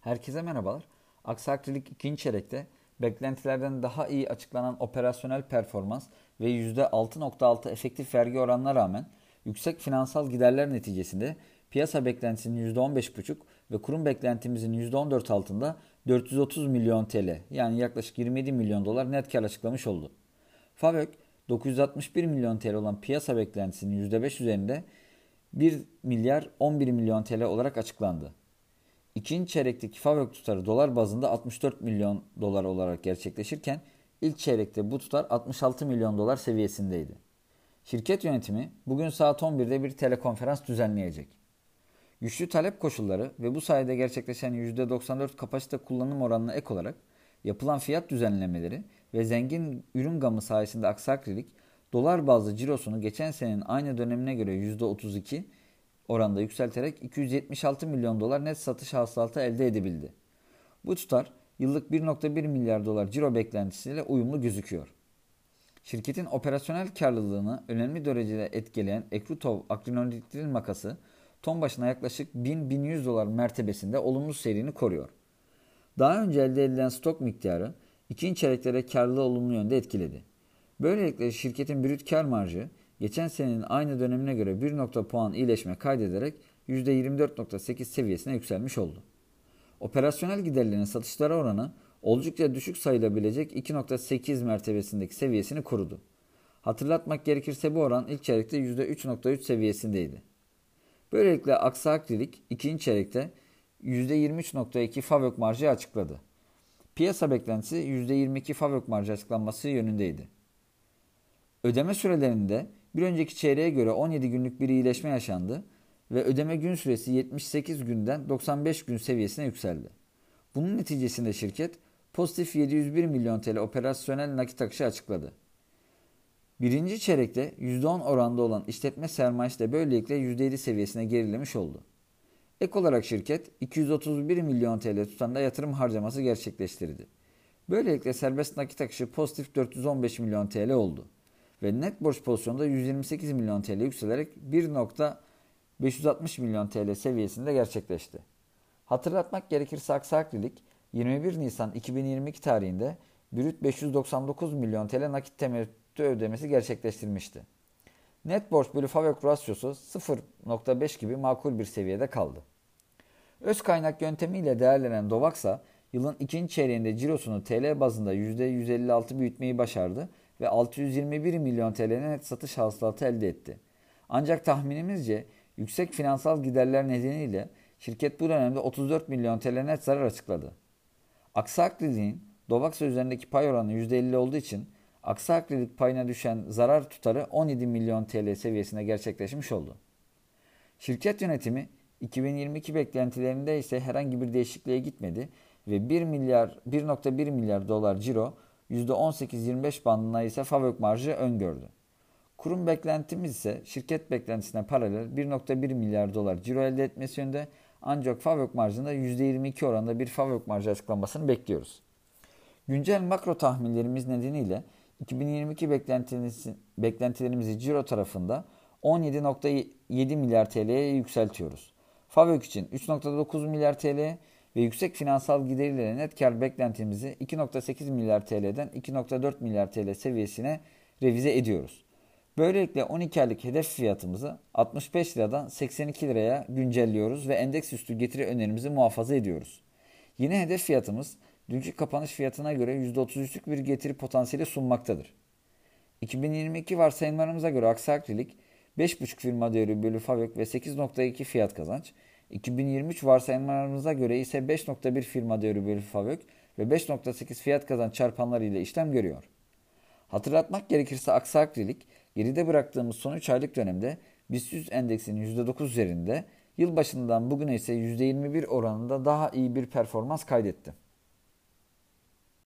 Herkese merhabalar. Aksa Akrilik 2. çeyrekte beklentilerden daha iyi açıklanan operasyonel performans ve %6.6 efektif vergi oranına rağmen yüksek finansal giderler neticesinde piyasa beklentisinin %15.5 ve kurum beklentimizin %14 altında 430 milyon TL yani yaklaşık 27 milyon dolar net kar açıklamış oldu. FAVÖK 961 milyon TL olan piyasa beklentisinin %5 üzerinde 1 milyar 11 milyon TL olarak açıklandı. İkinci çeyrekteki FAVÖK tutarı dolar bazında 64 milyon dolar olarak gerçekleşirken ilk çeyrekte bu tutar 66 milyon dolar seviyesindeydi. Şirket yönetimi bugün saat 11'de bir telekonferans düzenleyecek. Güçlü talep koşulları ve bu sayede gerçekleşen %94 kapasite kullanım oranına ek olarak yapılan fiyat düzenlemeleri ve zengin ürün gamı sayesinde Aksa Akrilik dolar bazlı cirosunu geçen senenin aynı dönemine göre %32 oranda yükselterek 276 milyon dolar net satış hasılatı elde edebildi. Bu tutar yıllık 1.1 milyar dolar ciro beklentisiyle uyumlu gözüküyor. Şirketin operasyonel karlılığını önemli derecede etkileyen ekru top akrilonitril makası ton başına yaklaşık 1000-1100 dolar mertebesinde olumlu seyrini koruyor. Daha önce elde edilen stok miktarı ikinci çeyreklere karlılığı olumlu yönde etkiledi. Böylelikle şirketin brüt kar marjı geçen senenin aynı dönemine göre 1 nokta puan iyileşme kaydederek %24.8 seviyesine yükselmiş oldu. Operasyonel giderlerin satışlara oranı oldukça düşük sayılabilecek 2.8 mertebesindeki seviyesini korudu. Hatırlatmak gerekirse bu oran ilk çeyrekte %3.3 seviyesindeydi. Böylelikle Aksa Akrilik ikinci çeyrekte %23.2 FAVÖK marjı açıkladı. Piyasa beklentisi %22 FAVÖK marjı açıklanması yönündeydi. Ödeme sürelerinde bir önceki çeyreğe göre 17 günlük bir iyileşme yaşandı ve ödeme gün süresi 78 günden 95 gün seviyesine yükseldi. Bunun neticesinde şirket pozitif 701 milyon TL operasyonel nakit akışı açıkladı. Birinci çeyrekte %10 oranda olan işletme sermayesi de böylelikle %7 seviyesine gerilemiş oldu. Ek olarak şirket 231 milyon TL tutarında yatırım harcaması gerçekleştirdi. Böylelikle serbest nakit akışı pozitif 415 milyon TL oldu ve net borç pozisyonunda 128 milyon TL yükselerek 1.560 milyon TL seviyesinde gerçekleşti. Hatırlatmak gerekirse Aksa Akrilik 21 Nisan 2022 tarihinde brüt 599 milyon TL nakit temettü ödemesi gerçekleştirmişti. Net borç bölü FAVÖK rasyosu 0.5 gibi makul bir seviyede kaldı. Öz kaynak yöntemiyle değerlenen Dovaksa yılın ikinci çeyreğinde cirosunu TL bazında %156 büyütmeyi başardı ve 621 milyon TL net satış hasılatı elde etti. Ancak tahminimizce yüksek finansal giderler nedeniyle şirket bu dönemde 34 milyon TL net zarar açıkladı. Aksa Akrilik'in Dovaks üzerindeki pay oranı %50 olduğu için Aksa Akrilik payına düşen zarar tutarı 17 milyon TL seviyesine gerçekleşmiş oldu. Şirket yönetimi 2022 beklentilerinde ise herhangi bir değişikliğe gitmedi ve 1.1 milyar dolar ciro %18-25 bandına ise FAVÖK marjı öngördü. Kurum beklentimiz ise şirket beklentisine paralel 1.1 milyar dolar ciro elde etmesi yönünde, ancak FAVÖK marjında %22 oranında bir FAVÖK marjı açıklanmasını bekliyoruz. Güncel makro tahminlerimiz nedeniyle 2022 beklentilerimizi ciro tarafında 17.7 milyar TL'ye yükseltiyoruz. FAVÖK için 3.9 milyar TL'ye ve yüksek finansal gideriyle net kar beklentimizi 2.8 milyar TL'den 2.4 milyar TL seviyesine revize ediyoruz. Böylelikle 12 aylık hedef fiyatımızı 65 liradan 82 liraya güncelliyoruz ve endeks üstü getiri önerimizi muhafaza ediyoruz. Yeni hedef fiyatımız dünkü kapanış fiyatına göre %33'lük bir getiri potansiyeli sunmaktadır. 2022 varsayımlarımıza göre Aksa Akrilik 5.5 firma değeri bölü FAVÖK ve 8.2 fiyat kazanç, 2023 varsayımlarımıza göre ise 5.1 firma değeri bölü FAVÖK ve 5.8 fiyat kazanç çarpanları ile işlem görüyor. Hatırlatmak gerekirse Aksa Akrilik geride bıraktığımız son 3 aylık dönemde BIST 100 endeksinin %9 üzerinde, yılbaşından bugüne ise %21 oranında daha iyi bir performans kaydetti.